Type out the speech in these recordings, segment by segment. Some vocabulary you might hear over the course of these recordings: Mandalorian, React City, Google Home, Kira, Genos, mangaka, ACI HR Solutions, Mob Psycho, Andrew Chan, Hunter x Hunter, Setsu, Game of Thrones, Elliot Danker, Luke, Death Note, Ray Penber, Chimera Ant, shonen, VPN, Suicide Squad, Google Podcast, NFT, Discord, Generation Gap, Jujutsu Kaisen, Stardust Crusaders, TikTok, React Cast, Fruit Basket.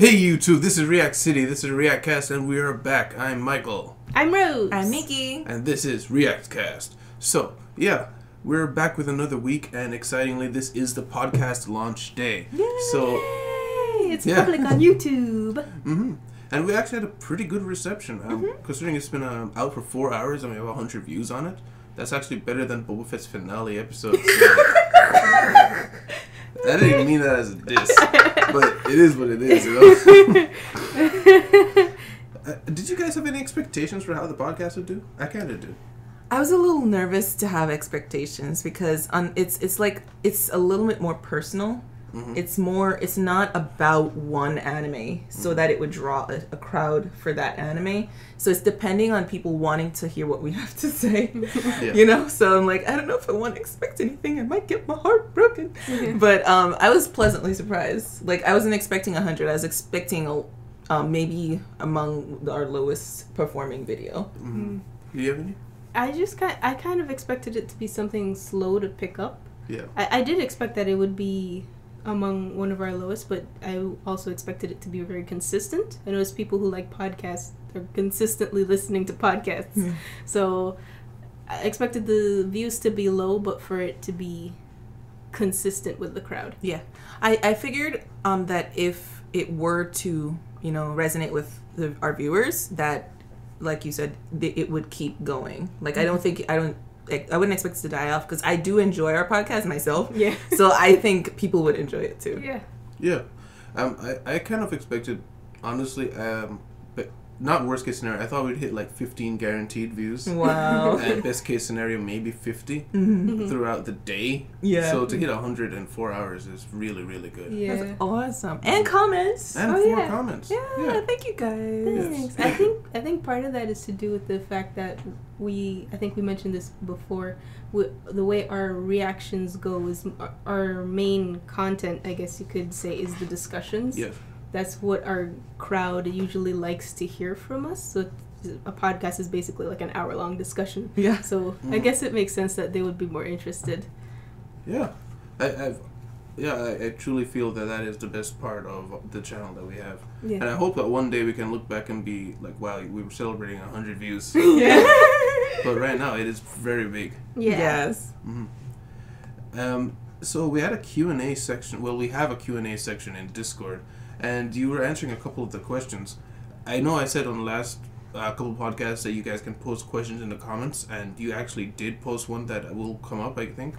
Hey YouTube, this is React City, this is React Cast, and we are back. I'm Michael. I'm Rose. I'm Nikki. And this is React Cast. So, yeah, we're back with another week, and excitingly, this is the podcast launch day. Yay! So, it's public on YouTube. Mm-hmm. And we actually had a pretty good reception, considering it's been out for 4 hours and we have 100 views on it. That's actually better than Boba Fett's finale episode. So. I didn't even mean that as a diss, but it is what it is, you know? Did you guys have any expectations for how the podcast would do? I kind of do. I was a little nervous to have expectations because it's a little bit more personal. Mm-hmm. It's not about one anime, so that it would draw a crowd for that anime. So it's depending on people wanting to hear what we have to say, you know? So I'm like, I don't know if I want to expect anything. I might get my heart broken. Mm-hmm. But I was pleasantly surprised. Like, I wasn't expecting 100. I was expecting maybe among our lowest performing video. Mm-hmm. Do you have any? I kind of expected it to be something slow to pick up. Yeah. I did expect that it would be among one of our lowest, but I also expected it to be very consistent. I noticed people who like podcasts are consistently listening to podcasts. Yeah. So I expected the views to be low, but for it to be consistent with the crowd. Yeah. I figured that if it were to, you know, resonate with our viewers, that, like you said, it would keep going. Like, mm-hmm. I wouldn't expect it to die off because I do enjoy our podcast myself. Yeah. So I think people would enjoy it too. Yeah. Yeah. I kind of expected, honestly, but not worst case scenario. I thought we'd hit like 15 guaranteed views. Wow. And best case scenario, maybe 50 throughout the day. Yeah. So to hit 100 in 4 hours is really, really good. Yeah. That's awesome. And comments. And comments. Yeah, yeah. Thank you guys. Thanks. Yes. I think part of that is to do with the fact that I think we mentioned this before, the way our reactions go is our main content, I guess you could say, is the discussions. Yes. That's what our crowd usually likes to hear from us. So a podcast is basically like an hour-long discussion. Yeah. So I guess it makes sense that they would be more interested. Yeah. I truly feel that is the best part of the channel that we have. Yeah. And I hope that one day we can look back and be like, wow, we were celebrating 100 views. So. Yeah. But right now it is very big. Yeah. Yes. Mm-hmm. So we had a Q&A section. Well, we have a Q&A section in Discord. And you were answering a couple of the questions. I know I said on the last couple of podcasts that you guys can post questions in the comments. And you actually did post one that will come up, I think.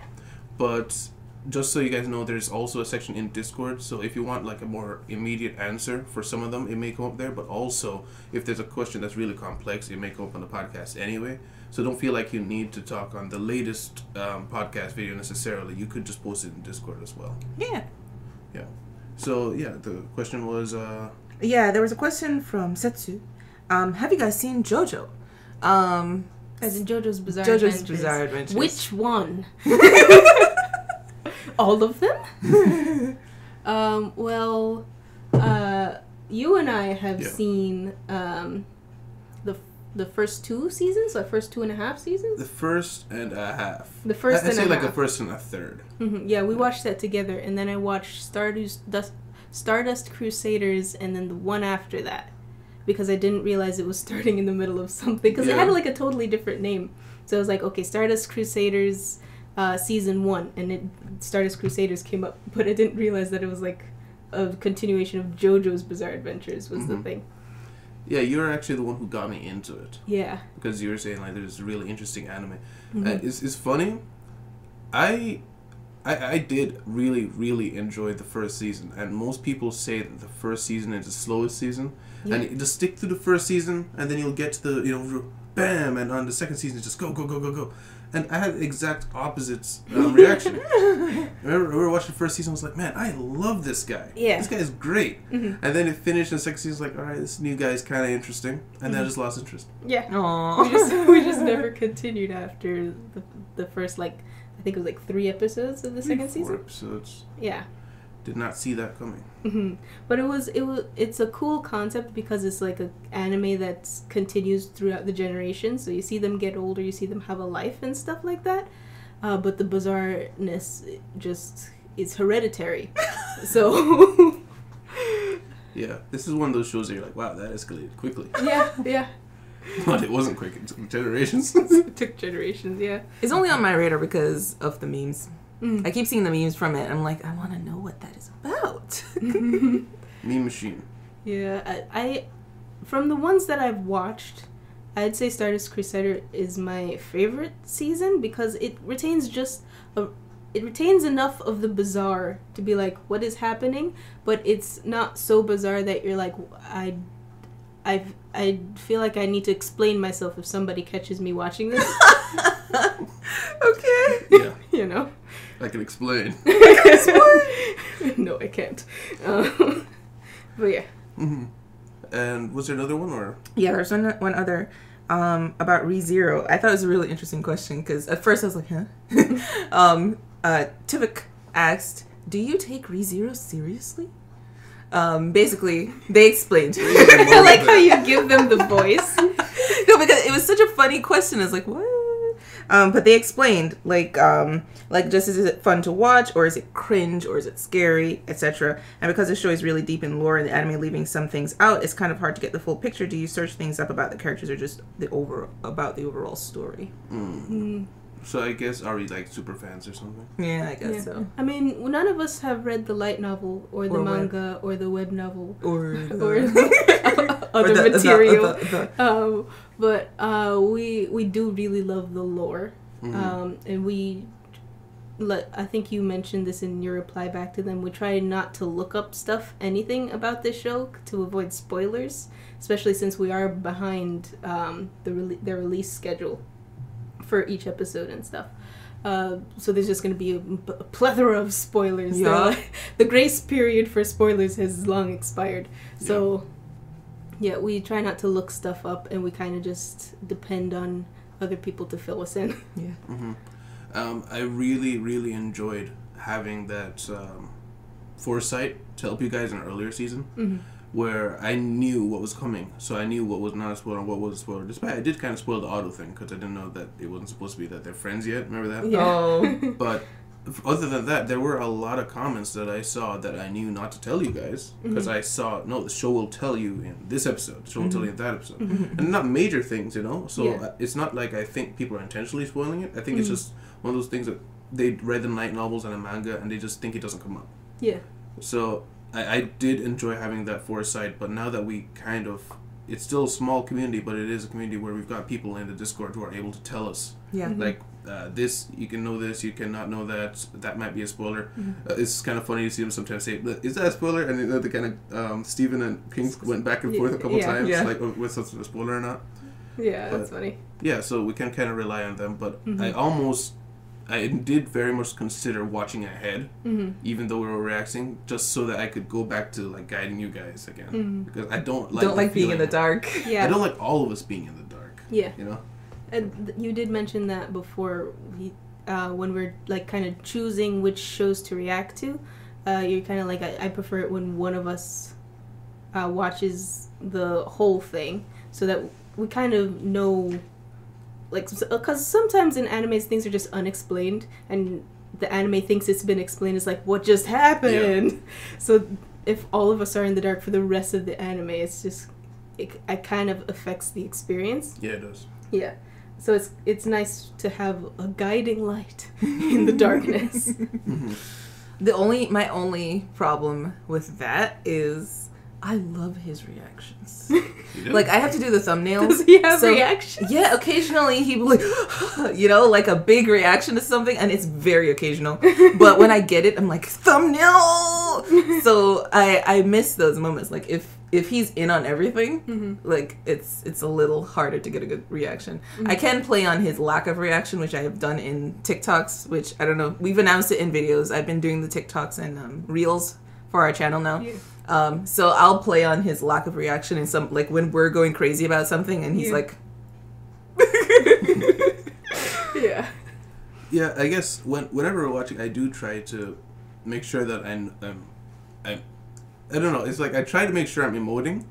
But just so you guys know, there's also a section in Discord, so if you want like a more immediate answer for some of them, it may come up there, but also if there's a question that's really complex, it may come up on the podcast anyway. So don't feel like you need to talk on the latest podcast video necessarily. You could just post it in Discord as well. Yeah. Yeah. So yeah, the question was... there was a question from Setsu. Have you guys seen JoJo? As in JoJo's Bizarre Adventure. Which one? All of them? You and I have seen the first two seasons, the first 2.5 seasons? The first and a half. The first and a half. I say like the first and a third. Mm-hmm. Yeah, we watched that together, and then I watched Stardust Crusaders, and then the one after that, because I didn't realize it was starting in the middle of something, because it had like a totally different name. So I was like, okay, Stardust Crusaders... season 1, and Stardust Crusaders came up, but I didn't realize that it was like a continuation of JoJo's Bizarre Adventures was the thing. Yeah, you were actually the one who got me into it. Yeah. Because you were saying like there's really interesting anime. It's funny. I did really, really enjoy the first season, and most people say that the first season is the slowest season, and just stick to the first season, and then you'll get to the, you know, bam, and on the second season just go, go, go, go, go. And I had the exact opposite reaction. Remember, we were watching the first season, I was like, man, I love this guy. Yeah. This guy is great. Mm-hmm. And then it finished, and the second season was like, all right, this new guy is kind of interesting. And then I just lost interest. Yeah. Aww. We just never continued after the first, like, I think it was like 3 episodes of the second season. 4 episodes. Yeah. Did not see that coming. Mm-hmm. But it's a cool concept because it's like an anime that continues throughout the generation. So you see them get older, you see them have a life and stuff like that. But the bizarreness just is hereditary. So Yeah, this is one of those shows that you're like, wow, that escalated quickly. Yeah, yeah. But it wasn't quick. It took generations. It took generations, yeah. It's only on my radar because of the memes. Mm. I keep seeing the memes from it. And I'm like, I want to know what that is about. Meme machine. Yeah, I from the ones that I've watched, I'd say Stardust Crusader is my favorite season because it retains just a... It retains enough of the bizarre to be like, what is happening? But it's not so bizarre that you're like, I feel like I need to explain myself if somebody catches me watching this. Okay. Yeah. You know? I can explain. I can explain. No, I can't. But yeah. Mm-hmm. And was there another one? Or? Yeah, there's one other. About ReZero. I thought it was a really interesting question because at first I was like, huh? Tivik asked, do you take ReZero seriously? Basically, they explained. I like how you give them the voice. No, because it was such a funny question. I was like, what? But they explained, like just is it fun to watch, or is it cringe, or is it scary, etc. And because the show is really deep in lore and the anime leaving some things out, it's kind of hard to get the full picture. Do you search things up about the characters, or just the overall story? Mm. Mm. So I guess are we like super fans or something? Yeah, I guess so. I mean, none of us have read the light novel or the manga or the web novel or other material. But we do really love the lore, and I think you mentioned this in your reply back to them. We try not to look up anything about this show to avoid spoilers, especially since we are behind their release schedule for each episode and stuff. So there's just going to be a plethora of spoilers. Yeah. The grace period for spoilers has long expired. So, yeah, we try not to look stuff up, and we kind of just depend on other people to fill us in. Yeah. Mm-hmm. I really, really enjoyed having that foresight to help you guys in an earlier season. Mm-hmm. Where I knew what was coming, so I knew what was not spoiled and what was spoiled. Despite I did kind of spoil the auto thing because I didn't know that it wasn't supposed to be that they're friends yet. Remember that? Yeah. Oh. But other than that, there were a lot of comments that I saw that I knew not to tell you guys because I saw the show will tell you in this episode, the show will tell you in that episode, and not major things, you know. So it's not like I think people are intentionally spoiling it. I think it's just one of those things that they read the light novels and a manga and they just think it doesn't come up. Yeah. So. I did enjoy having that foresight, but now that we kind of... It's still a small community, but it is a community where we've got people in the Discord who are able to tell us. Yeah. Like, this, you can know this, you cannot know that, that might be a spoiler. Mm-hmm. It's kind of funny to see them sometimes say, is that a spoiler? And they kind of... Stephen and King went back and forth a couple times, like, was that a spoiler or not? Yeah, but, that's funny. Yeah, so we can kind of rely on them, but I did very much consider watching ahead, even though we were reacting, just so that I could go back to like guiding you guys again. Mm-hmm. Because I don't like being in the dark. Yeah, I don't like all of us being in the dark. Yeah, you know. You did mention that before when we're like kind of choosing which shows to react to. You're kind of like I prefer it when one of us watches the whole thing, so that we kind of know. Like, because sometimes in animes, things are just unexplained, and the anime thinks it's been explained. It's like, what just happened? Yeah. So if all of us are in the dark for the rest of the anime, it's just, it kind of affects the experience. Yeah, it does. Yeah. So it's nice to have a guiding light in the darkness. My only problem with that is... I love his reactions. Like, I have to do the thumbnails. Does he have reactions? Yeah, occasionally he will, like, you know, like a big reaction to something, and it's very occasional. But when I get it, I'm like, thumbnail! So I miss those moments. Like, if he's in on everything, like, it's a little harder to get a good reaction. I can play on his lack of reaction, which I have done in TikToks, which, I don't know, we've announced it in videos. I've been doing the TikToks and Reels for our channel now. Yeah. So I'll play on his lack of reaction in some, like, when we're going crazy about something and he's like... Yeah. Yeah, I guess whenever we're watching, I do try to make sure that I don't know, it's like I try to make sure I'm emoting,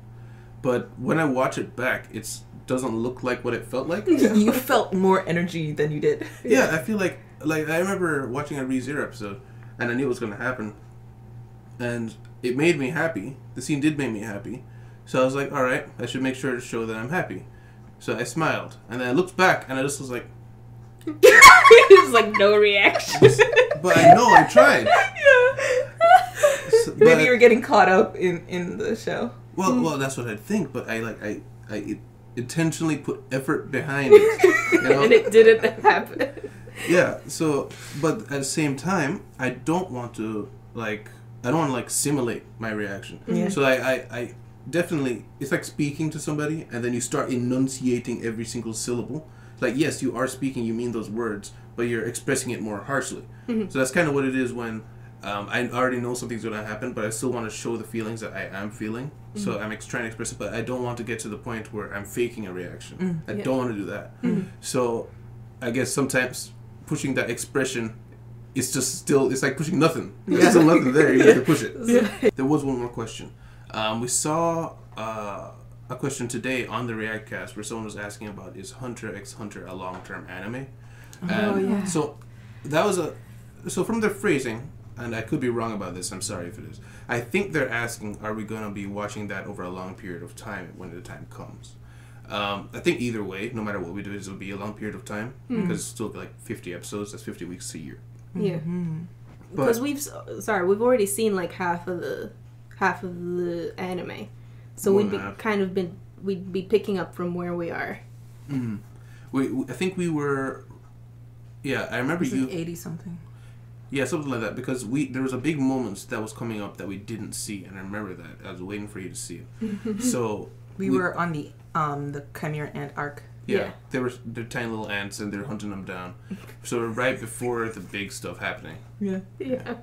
but when I watch it back, it doesn't look like what it felt like. You felt more energy than you did. Yeah, I feel like I remember watching a ReZero episode and I knew it was going to happen and... it made me happy. The scene did make me happy. So I was like, all right, I should make sure to show that I'm happy. So I smiled. And then I looked back, and I just was like... It's like no reaction. But I know, I tried. Yeah. So, maybe you were getting caught up in the show. Well, that's what I think, but I intentionally put effort behind it. You know? And it didn't happen. Yeah, so, but at the same time, I don't want to simulate my reaction. Yeah. So I definitely, it's like speaking to somebody and then you start enunciating every single syllable. Like, yes, you are speaking, you mean those words, but you're expressing it more harshly. Mm-hmm. So that's kind of what it is when I already know something's going to happen, but I still want to show the feelings that I am feeling. Mm-hmm. So I'm trying to express it, but I don't want to get to the point where I'm faking a reaction. Mm-hmm. I don't want to do that. Mm-hmm. So I guess sometimes pushing that expression, it's like pushing nothing. There's still nothing there. You have to push it. Yeah. There was one more question. We saw a question today on the React Cast where someone was asking about, is Hunter x Hunter a long-term anime? Yeah. So that was so from their phrasing, and I could be wrong about this, I'm sorry if it is, I think they're asking, are we going to be watching that over a long period of time when the time comes? I think either way, no matter what we do, it will be a long period of time, because it's still like 50 episodes, that's 50 weeks a year. Yeah. Mm-hmm. Because we've already seen like half of the anime, so we'd be picking up from where we are. Mm-hmm. I think we were, yeah, I remember it was like 80 something. Yeah, something like that, because there was a big moment that was coming up that we didn't see, and I remember that I was waiting for you to see it. So we were on the Chimera Ant arc. Yeah, yeah. They're tiny little ants and they're hunting them down. So we're right before the big stuff happening. Yeah. Yeah.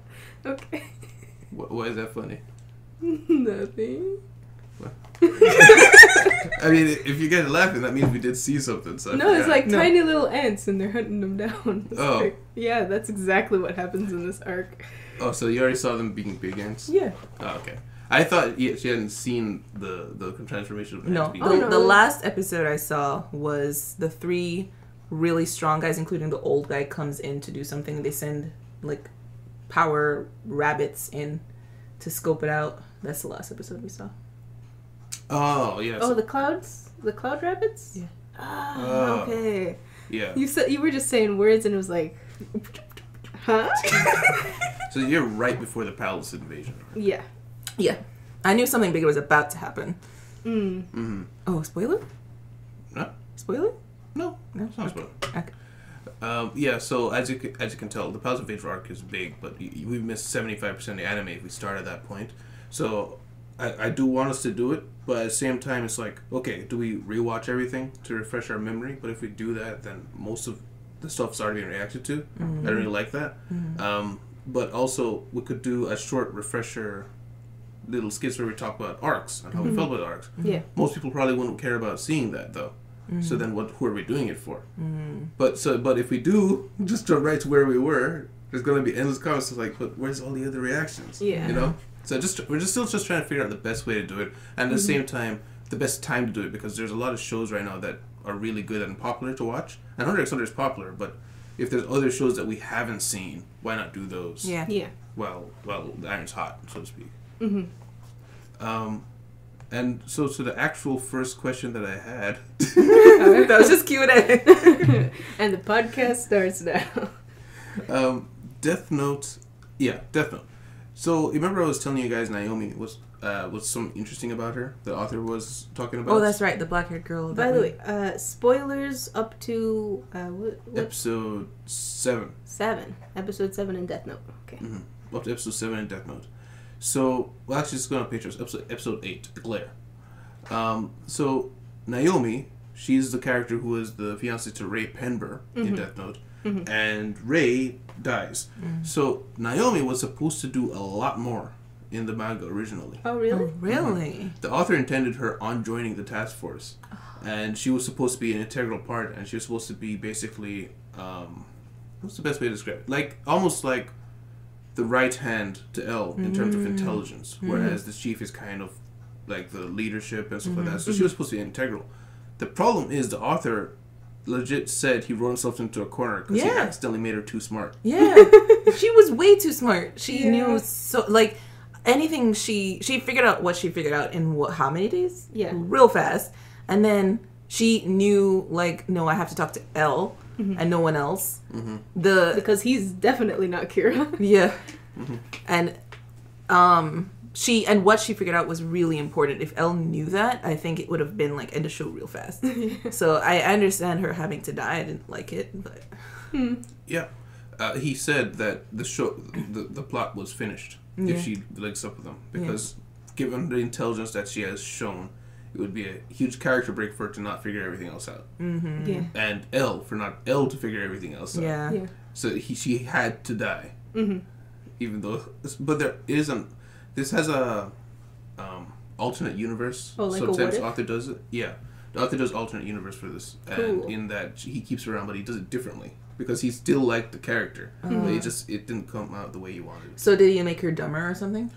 Okay. Why is that funny? Nothing. What? I mean, if you guys are laughing, that means we did see something. So it's like tiny little ants and they're hunting them down. Oh. Arc. Yeah, that's exactly what happens in this arc. Oh, so you already saw them being big ants? Yeah. Oh, okay. I thought she hadn't seen the transformation of the ants. No, the last episode I saw was the three really strong guys, including the old guy, comes in to do something. And they send, like, power rabbits in to scope it out. That's the last episode we saw. Oh, yes. Oh, the clouds? The cloud rabbits? Yeah. Ah, oh, okay. Yeah. You were just saying words and it was like... Huh? So you're right before the palace invasion. Right? Yeah. Yeah. I knew something bigger was about to happen. Mm. Mm-hmm. Oh, spoiler? No. Spoiler? No. No, it's not spoiler. Okay. Yeah, so as you can tell, the Palace Invader arc is big, but we've missed 75% of the anime if we start at that point. So I do want us to do it, but at the same time, it's like, okay, do we rewatch everything to refresh our memory? But if we do that, then most of the stuff's already been reacted to. Mm-hmm. I don't really like that. Mm-hmm. But also, we could do a short refresher... little skits where we talk about arcs and how we felt about arcs. Yeah. Most people probably wouldn't care about seeing that though. Mm-hmm. So then who are we doing it for? Mm-hmm. But if we do, just to right to where we were, there's going to be endless comments like, but where's all the other reactions? Yeah. You know? So we're still trying to figure out the best way to do it, and at the same time, the best time to do it, because there's a lot of shows right now that are really good and popular to watch. And Hunter x Hunter is popular, but if there's other shows that we haven't seen, why not do those? Yeah. Yeah. Well, the iron's hot, so to speak. Mm-hmm. And so the actual first question that I had. That was just Q&A. And the podcast starts now. Death Note. Yeah, Death Note. So remember I was telling you guys Naomi was something interesting about her? The author was talking about? Oh, that's right. The black-haired girl. By the way, spoilers up to... what? Episode 7. Episode 7 in Death Note. Okay. Mm-hmm. Up to Episode 7 in Death Note. So, well, actually, it's going on Patreon. Episode 8, The Glare. So, Naomi, she's the character who is the fiancée to Ray Penber in Death Note. Mm-hmm. And Ray dies. Mm-hmm. So, Naomi was supposed to do a lot more in the manga originally. Oh, really? Oh, really? Mm-hmm. The author intended her on joining the task force. And she was supposed to be an integral part. And she was supposed to be basically... what's the best way to describe it? Like, almost like... the right hand to L in terms of intelligence, whereas the chief is kind of like the leadership and stuff like that. So she was supposed to be integral. The problem is the author legit said he wrote himself into a corner because he accidentally made her too smart. Yeah. She was way too smart. She knew so... Like, anything she figured out what she figured out in what, how many days? Yeah. Real fast. And then she knew, like, no, I have to talk to Elle mm-hmm. and no one else. Mm-hmm. Because he's definitely not Kira. Yeah. Mm-hmm. And what she figured out was really important. If Elle knew that, I think it would have been, like, end of show real fast. Yeah. So I understand her having to die. I didn't like it, but... Hmm. Yeah. He said that the plot was finished if she links up with him. Because given the intelligence that she has shown, it would be a huge character break for her to not figure everything else out. Mm-hmm. Yeah. And Elle to figure everything else out. Yeah. So she had to die. Mm-hmm. Even though... But there isn't... This has a alternate universe. Oh, like sometimes the author does it. Yeah. The author does alternate universe for this. And cool. In that, he keeps her around, but he does it differently. Because he still liked the character. But it didn't come out the way he wanted it. So did he make her dumber or something?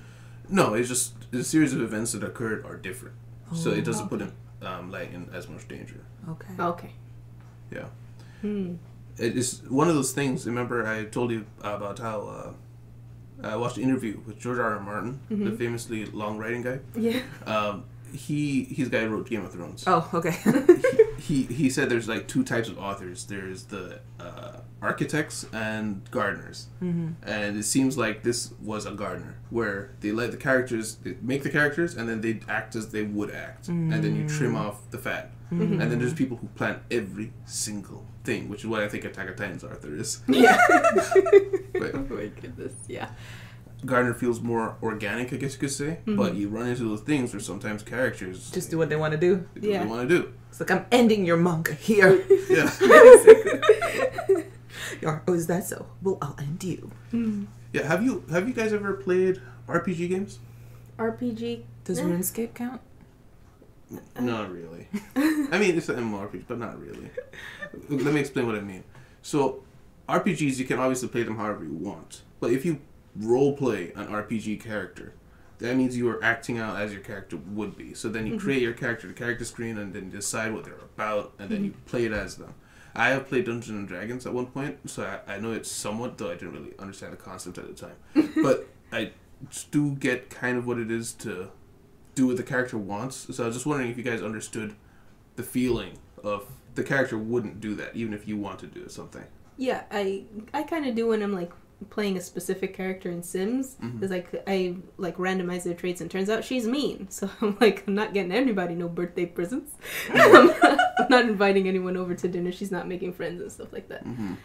No, it's just the series of events that occurred are different. Oh, so it doesn't put him in as much danger. Okay. Okay. Yeah. Hmm. It's one of those things, remember I told you about how... I watched an interview with George R.R. Martin, mm-hmm. the famously long writing guy. Yeah. He's the guy who wrote Game of Thrones. Oh, okay. he said there's like two types of authors. There's the architects and gardeners. Mm-hmm. And it seems like this was a gardener, where they let the characters, they make the characters, and then they act as they would act. Mm-hmm. And then you trim off the fat. Mm-hmm. And then there's people who plan every single thing, which is what I think Attack on Titan's Arthur is. Yeah. But, oh my goodness, yeah. Gardner feels more organic, I guess you could say, mm-hmm. but you run into those things where sometimes characters... Just do what they want to do. What they want to do. It's like, I'm ending your manga here. Yeah. Oh, is that so? Well, I'll end you. Mm-hmm. Yeah, have you guys ever played RPG games? RPG? Does RuneScape count? Not really. I mean, it's an MMORPG, but not really. Let me explain what I mean. So, RPGs, you can obviously play them however you want. But if you role-play an RPG character, that means you are acting out as your character would be. So then you mm-hmm. create your character, the character screen, and then decide what they're about, and then mm-hmm. you play it as them. I have played Dungeons & Dragons at one point, so I know it somewhat, though I didn't really understand the concept at the time. But I do get kind of what it is to... do what the character wants. So I was just wondering if you guys understood the feeling of the character wouldn't do that, even if you want to do something. Yeah, I kind of do when I'm like playing a specific character in Sims. Mm-hmm. It's like I like randomize their traits, and turns out she's mean. So I'm like, I'm not getting anybody no birthday presents. I'm not inviting anyone over to dinner. She's not making friends and stuff like that. Mm-hmm.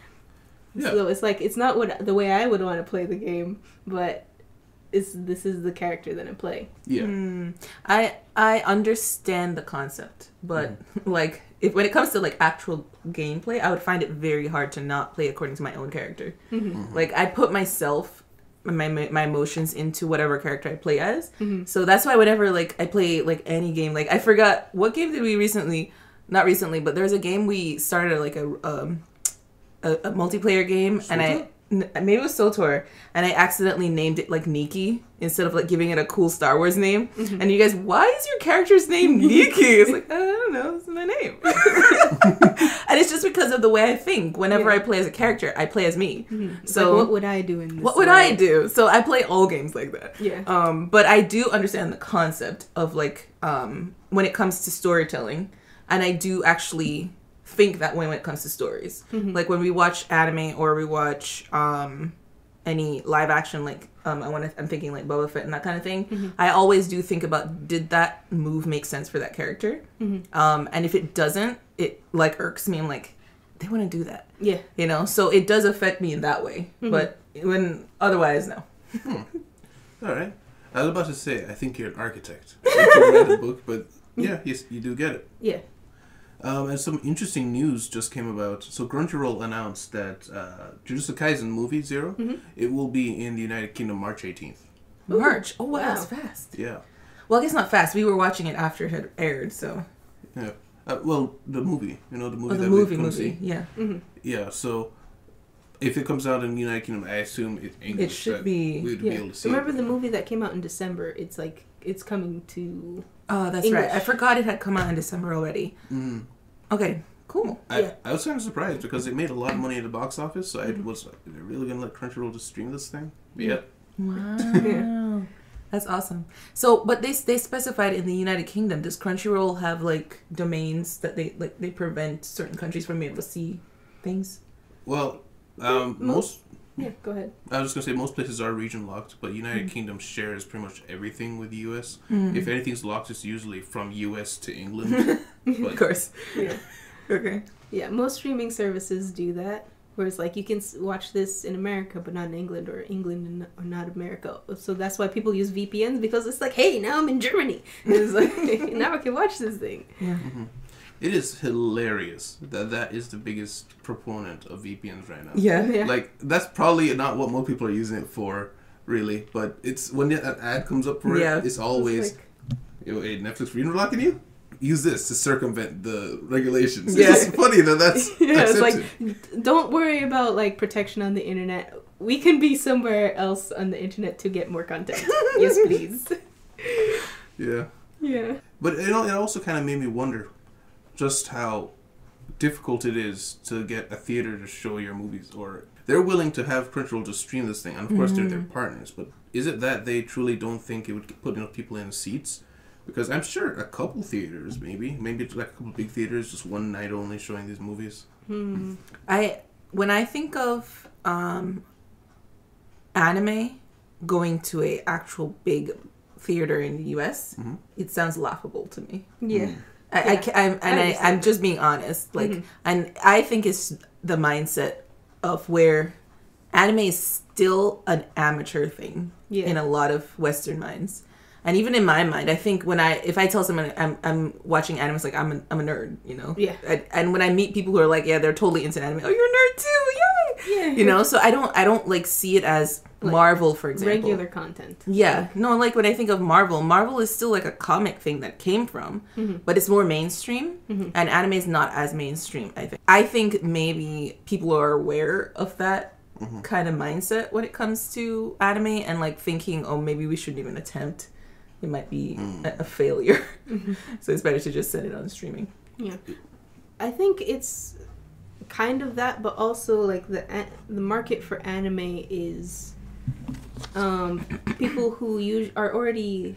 Yeah. So it's like it's not the way I would want to play the game, but. This is the character that I play. Yeah. Mm, I understand the concept, but like when it comes to like actual gameplay, I would find it very hard to not play according to my own character. Mm-hmm. Mm-hmm. Like I put myself and my emotions into whatever character I play as. Mm-hmm. So that's why whenever like I play like any game, like I forgot what game did we recently, not recently, but there's a game we started like a multiplayer game Should and I it? Maybe it was Sotor, and I accidentally named it like Nikki instead of like giving it a cool Star Wars name. Mm-hmm. And you guys, why is your character's name Nikki? It's like, I don't know, it's my name. And it's just because of the way I think. Whenever I play as a character, I play as me. Mm-hmm. So like, what would I do in this? What would I do? So I play all games like that. Yeah. But I do understand the concept of like when it comes to storytelling, and I do actually. Think that way when it comes to stories. Mm-hmm. Like when we watch anime or we watch any live action, like I'm thinking like Boba Fett and that kind of thing. Mm-hmm. I always do think about did that move make sense for that character? Mm-hmm. And if it doesn't, it like irks me. I'm like, they wouldn't do that. Yeah, you know. So it does affect me in that way. Mm-hmm. But when otherwise, no. All right. I was about to say I think you're an architect. You read the book, but yeah, you do get it. Yeah. And some interesting news just came about. So Crunchyroll announced that Jujutsu Kaisen movie Zero, mm-hmm. it will be in the United Kingdom March 18th. Ooh. March? Oh, wow. That's fast. Yeah. Well, I guess not fast. We were watching it after it had aired, so. Yeah. Well, the movie. You know, the movie that we come see. Yeah. Mm-hmm. Yeah, so if it comes out in the United Kingdom, I assume it's English. It should be. We'd be able to see Remember it. The movie that came out in December? It's like, it's coming to... Oh, that's English. Right. I forgot it had come out in December already. Mm. Okay, cool. I was kind of surprised because it made a lot of money at the box office, so I was like, are they really going to let Crunchyroll just stream this thing? Yep. Wow. That's awesome. So, but they specified in the United Kingdom, does Crunchyroll have like domains that they prevent certain countries from being able to see things? Well, most. Yeah, go ahead. I was just going to say most places are region locked, but United Kingdom shares pretty much everything with the U.S. If anything's locked, it's usually from U.S. to England. But, of course. Yeah. Okay. Yeah, most streaming services do that, where it's like you can watch this in America, but not in England, or England and not America. So that's why people use VPNs, because it's like, hey, now I'm in Germany. And it's like, now I can watch this thing. Yeah. Mm-hmm. It is hilarious that is the biggest proponent of VPNs right now. Yeah. Like, that's probably not what most people are using it for, really. But it's when an ad comes up for it, it's always, like, hey, Netflix region locking you? Use this to circumvent the regulations. Yeah. It's funny that that's accepted. It's like, don't worry about, like, protection on the internet. We can be somewhere else on the internet to get more content. Yes, please. Yeah. Yeah. But it also kind of made me wonder just how difficult it is to get a theater to show your movies, or they're willing to have Crunchyroll to stream this thing, and of course they're their partners, but is it that they truly don't think it would put enough people in seats? Because I'm sure a couple theaters, maybe it's like a couple big theaters, just one night only showing these movies. When I think of anime going to a actual big theater in the US, it sounds laughable to me. Yeah. I'm just being honest, like, and I think it's the mindset of where anime is still an amateur thing in a lot of Western minds, and even in my mind, I think if I tell someone I'm watching anime, it's like I'm a nerd, you know. Yeah. And when I meet people who are like, yeah, they're totally into anime, oh, you're a nerd too, yay! Yeah. You know, so I don't like see it as like Marvel, for example. Regular content. Yeah. Like, no, like when I think of Marvel is still like a comic thing that came from, but it's more mainstream, and anime is not as mainstream, I think. I think maybe people are aware of that kind of mindset when it comes to anime, and like thinking, oh, maybe we shouldn't even attempt. It might be a failure. So it's better to just set it on streaming. Yeah. I think it's kind of that, but also like the market for anime is people who are already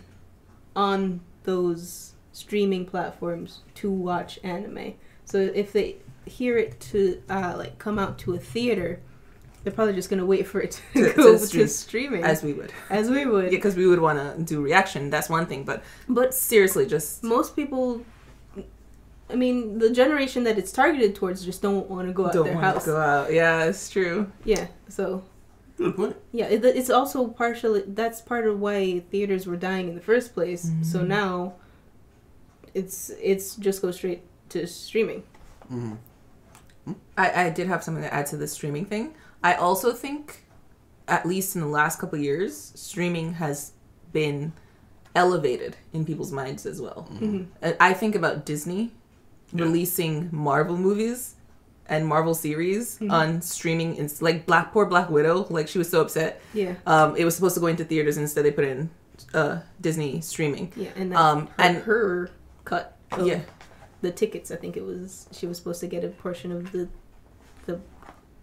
on those streaming platforms to watch anime. So if they hear it to like come out to a theater, they're probably just going to wait for it to go to streaming. As we would. Yeah, because we would want to do reaction. That's one thing. But seriously, just most people, I mean, the generation that it's targeted towards just don't want to go out their house. Don't want to go out. Yeah, it's true. Yeah, so. Good point. Yeah, it's also partially, that's part of why theaters were dying in the first place. Mm-hmm. So now, it's just go straight to streaming. Mm-hmm. Mm-hmm. I did have something to add to the streaming thing. I also think, at least in the last couple of years, streaming has been elevated in people's minds as well. Mm-hmm. I think about Disney releasing Marvel movies and Marvel series on streaming. It's like Black Widow. Like, she was so upset. Yeah. It was supposed to go into theaters, and instead they put it in Disney streaming. Yeah, and that her cut of the tickets. I think it was she was supposed to get a portion of the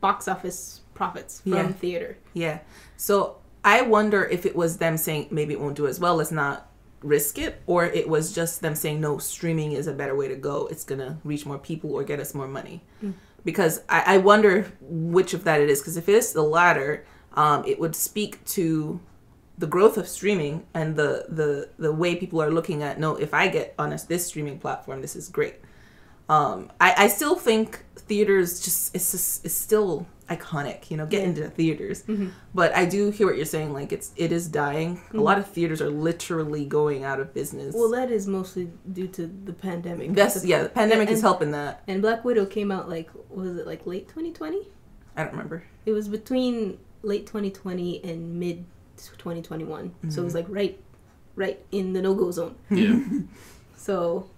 box office profits from theater. Yeah. So I wonder if it was them saying maybe it won't do as well, let's not risk it, or it was just them saying no, streaming is a better way to go, it's gonna reach more people or get us more money. Because I wonder which of that it is, because if it is the latter, it would speak to the growth of streaming and the way people are looking at, no, if I get on this streaming platform, this is great. I still think theaters it's still iconic, you know, get into theaters. But I do hear what you're saying, like it is dying. A lot of theaters are literally going out of business. Well, that is mostly due to the pandemic. The pandemic is helping that. And Black Widow came out was it late 2020? I don't remember. It was between late 2020 and mid 2021. Mm-hmm. So it was like right in the no-go zone. Yeah. So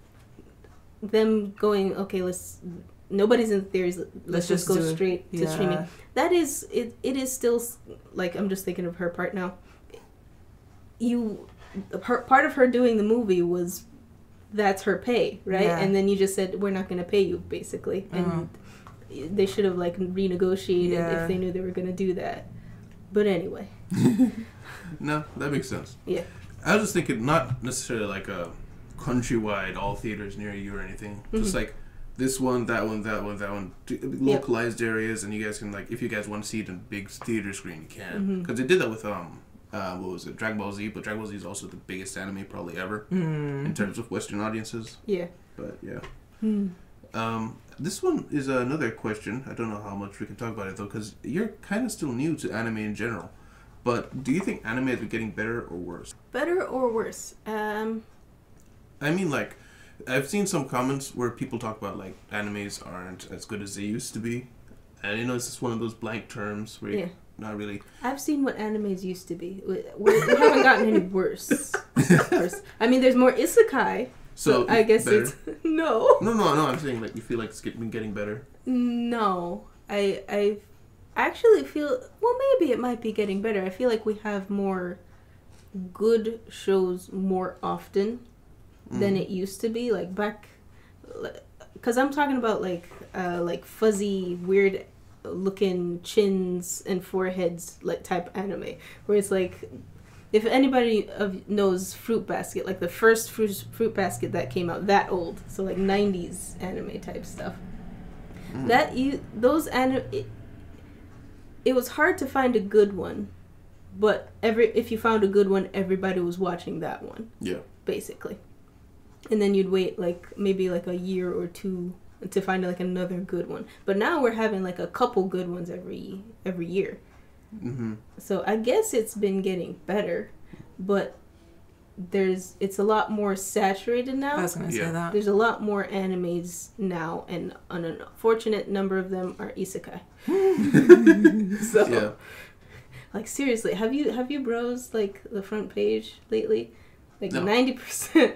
them going, okay, nobody's in the theories, let's just go straight to streaming. That is, it is still, like, I'm just thinking of her part now. Part of her doing the movie was, that's her pay, right? Yeah. And then you just said, we're not going to pay you, basically. And they should have, like, renegotiated if they knew they were going to do that. But anyway. No, that makes sense. Yeah. I was just thinking, not necessarily like a countrywide, all theaters near you or anything. Mm-hmm. Just like this one, that one, that one, that one. Localized areas, and you guys can, like, if you guys want to see it in a big theater screen, you can. Because they did that with, what was it, Dragon Ball Z, but Dragon Ball Z is also the biggest anime probably ever in terms of Western audiences. Yeah. But, yeah. Mm. This one is another question. I don't know how much we can talk about it, though, because you're kind of still new to anime in general. But do you think anime has been getting better or worse? Better or worse? I mean, like, I've seen some comments where people talk about, like, animes aren't as good as they used to be. And, you know, it's just one of those blank terms where you're not really... I've seen what animes used to be. We haven't gotten any worse. I mean, there's more isekai. So I guess better. It's... No. No, I'm saying, like, you feel like it's been getting better? No. I actually feel... Well, maybe it might be getting better. I feel like we have more good shows more often than it used to be, like back, because I'm talking about like fuzzy, weird looking chins and foreheads like type anime, where it's like, if anybody knows Fruit Basket, like the first Fruit Basket that came out, that old, so like 90s anime type stuff. That those anime, it was hard to find a good one, but if you found a good one, everybody was watching that one. Yeah, basically. And then you'd wait, like, maybe, like, a year or two to find, like, another good one. But now we're having, like, a couple good ones every year. Mm-hmm. So I guess it's been getting better, but it's a lot more saturated now. I was going to say that. There's a lot more animes now, and an unfortunate number of them are isekai. So, yeah. Like, seriously, have you browsed, like, the front page lately? Like, no. 90%...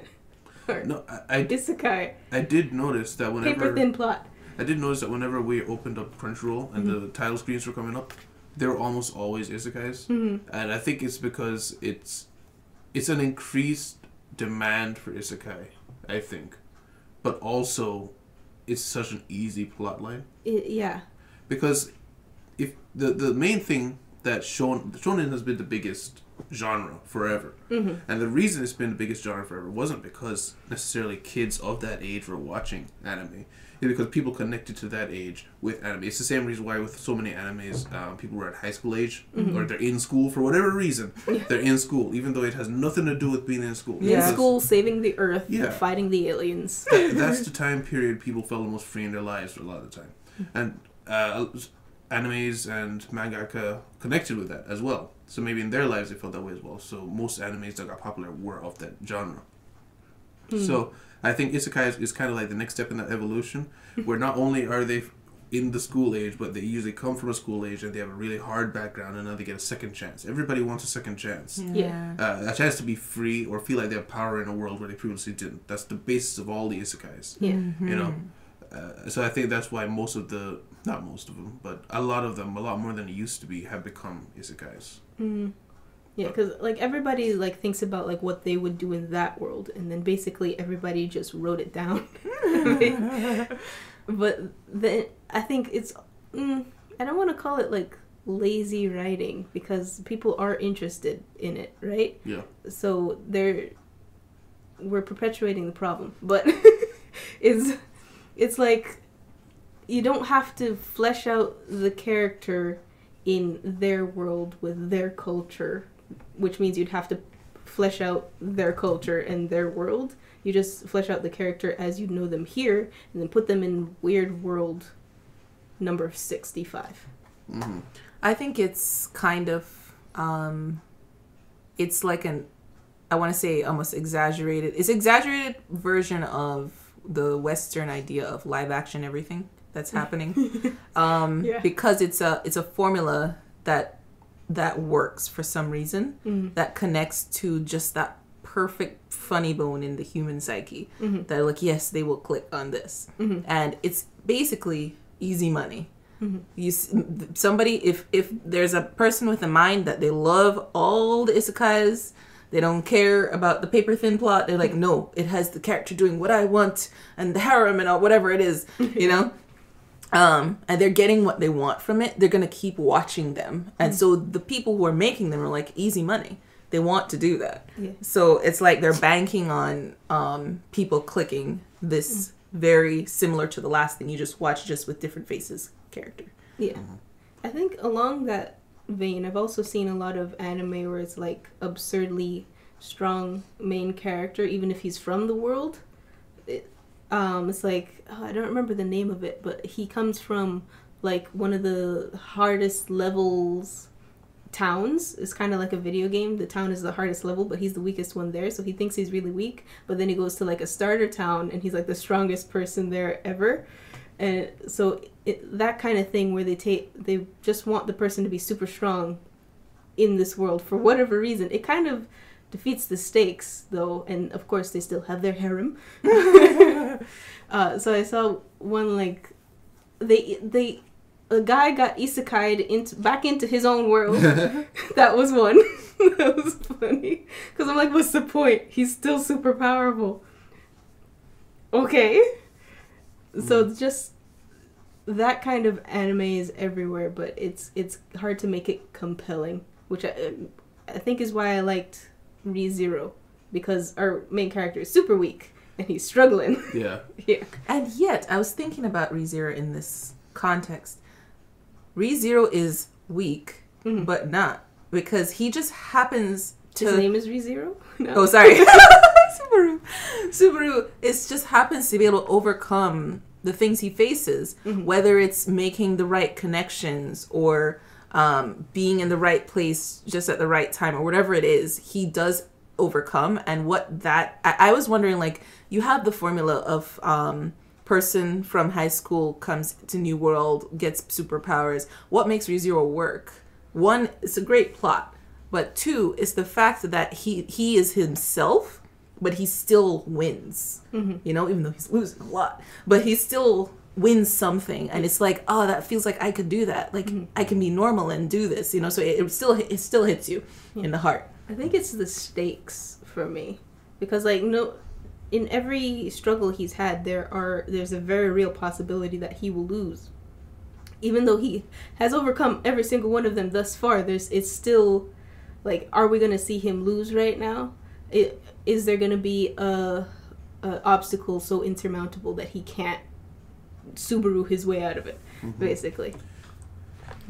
No, I did notice that whenever paper thin plot. I did notice that whenever we opened up Crunchyroll and the title screens were coming up, they were almost always isekais, and I think it's because it's an increased demand for isekai, I think, but also it's such an easy plot line. Yeah, because if the main thing that shonen has been the biggest genre forever, and the reason it's been the biggest genre forever wasn't because necessarily kids of that age were watching anime. It's because people connected to that age with anime. It's the same reason why with so many animes, people were at high school age, or they're in school for whatever reason. They're in school, even though it has nothing to do with being in school. Yeah. In school, saving the earth, fighting the aliens. That's the time period people felt almost free in their lives for a lot of the time, and animes and mangaka connected with that as well. So maybe in their lives they felt that way as well. So most animes that got popular were of that genre. So I think isekai is kind of like the next step in that evolution, where not only are they in the school age, but they usually come from a school age and they have a really hard background, and now they get a second chance. Everybody wants a second chance. Yeah. A chance to be free or feel like they have power in a world where they previously didn't. That's the basis of all the isekais. Yeah. You know? So I think that's why most of the... Not most of them, but a lot of them, a lot more than it used to be, have become isekais. Yeah, because, like, everybody, like, thinks about, like, what they would do in that world, and then basically everybody just wrote it down. But then I think it's... I don't want to call it, like, lazy writing, because people are interested in it, right? Yeah. So we're perpetuating the problem, but it's like... You don't have to flesh out the character in their world with their culture, which means you'd have to flesh out their culture and their world. You just flesh out the character as you know them here, and then put them in weird world number 65. Mm-hmm. I think it's kind of, it's like I want to say almost exaggerated. It's an exaggerated version of the Western idea of live action everything that's happening, because it's a formula that works for some reason, that connects to just that perfect funny bone in the human psyche. They're like, yes, they will click on this, and it's basically easy money. Somebody, if there's a person with a mind that they love all the isekais. They don't care about the paper-thin plot. They're like, no, it has the character doing what I want and the harem and all, whatever it is, you know? And they're getting what they want from it, they're going to keep watching them. And so the people who are making them are like easy money. They want to do that. Yeah. So it's like they're banking on people clicking this very similar to the last thing you just watched, just with different faces character. Yeah. I think along that vein, I've also seen a lot of anime where it's like absurdly strong main character, even if he's from the world. It's like, oh, I don't remember the name of it, but he comes from like one of the hardest levels towns. It's kind of like a video game. The town is the hardest level, but he's the weakest one there, so he thinks he's really weak, but then he goes to like a starter town and he's like the strongest person there ever. And so that kind of thing where they just want the person to be super strong in this world for whatever reason. It kind of defeats the stakes, though, and of course they still have their harem. So I saw one, like, a guy got isekai'd back into his own world. That was one. That was funny. Because I'm like, what's the point? He's still super powerful. Okay. So just that kind of anime is everywhere, but it's hard to make it compelling, which I think is why I liked ReZero, because our main character is super weak and he's struggling. Yeah. Yeah. And yet, I was thinking about ReZero in this context. ReZero is weak, but not, because he just happens to... His name is ReZero? No. Oh, sorry. Subaru just happens to be able to overcome the things he faces, whether it's making the right connections or being in the right place just at the right time, or whatever it is, he does overcome. And what that... I was wondering, like, you have the formula of... person from high school comes to New World, gets superpowers. What makes ReZero work? One, it's a great plot, but two, it's the fact that he is himself, but he still wins. You know, even though he's losing a lot, but he still wins something, and it's like, oh, that feels like I could do that. Like I can be normal and do this. You know, so it still hits you in the heart. I think it's the stakes for me, because like in every struggle he's had, there's a very real possibility that he will lose. Even though he has overcome every single one of them thus far, it's still like, are we going to see him lose right now? Is there going to be a obstacle so insurmountable that he can't Subaru his way out of it, basically?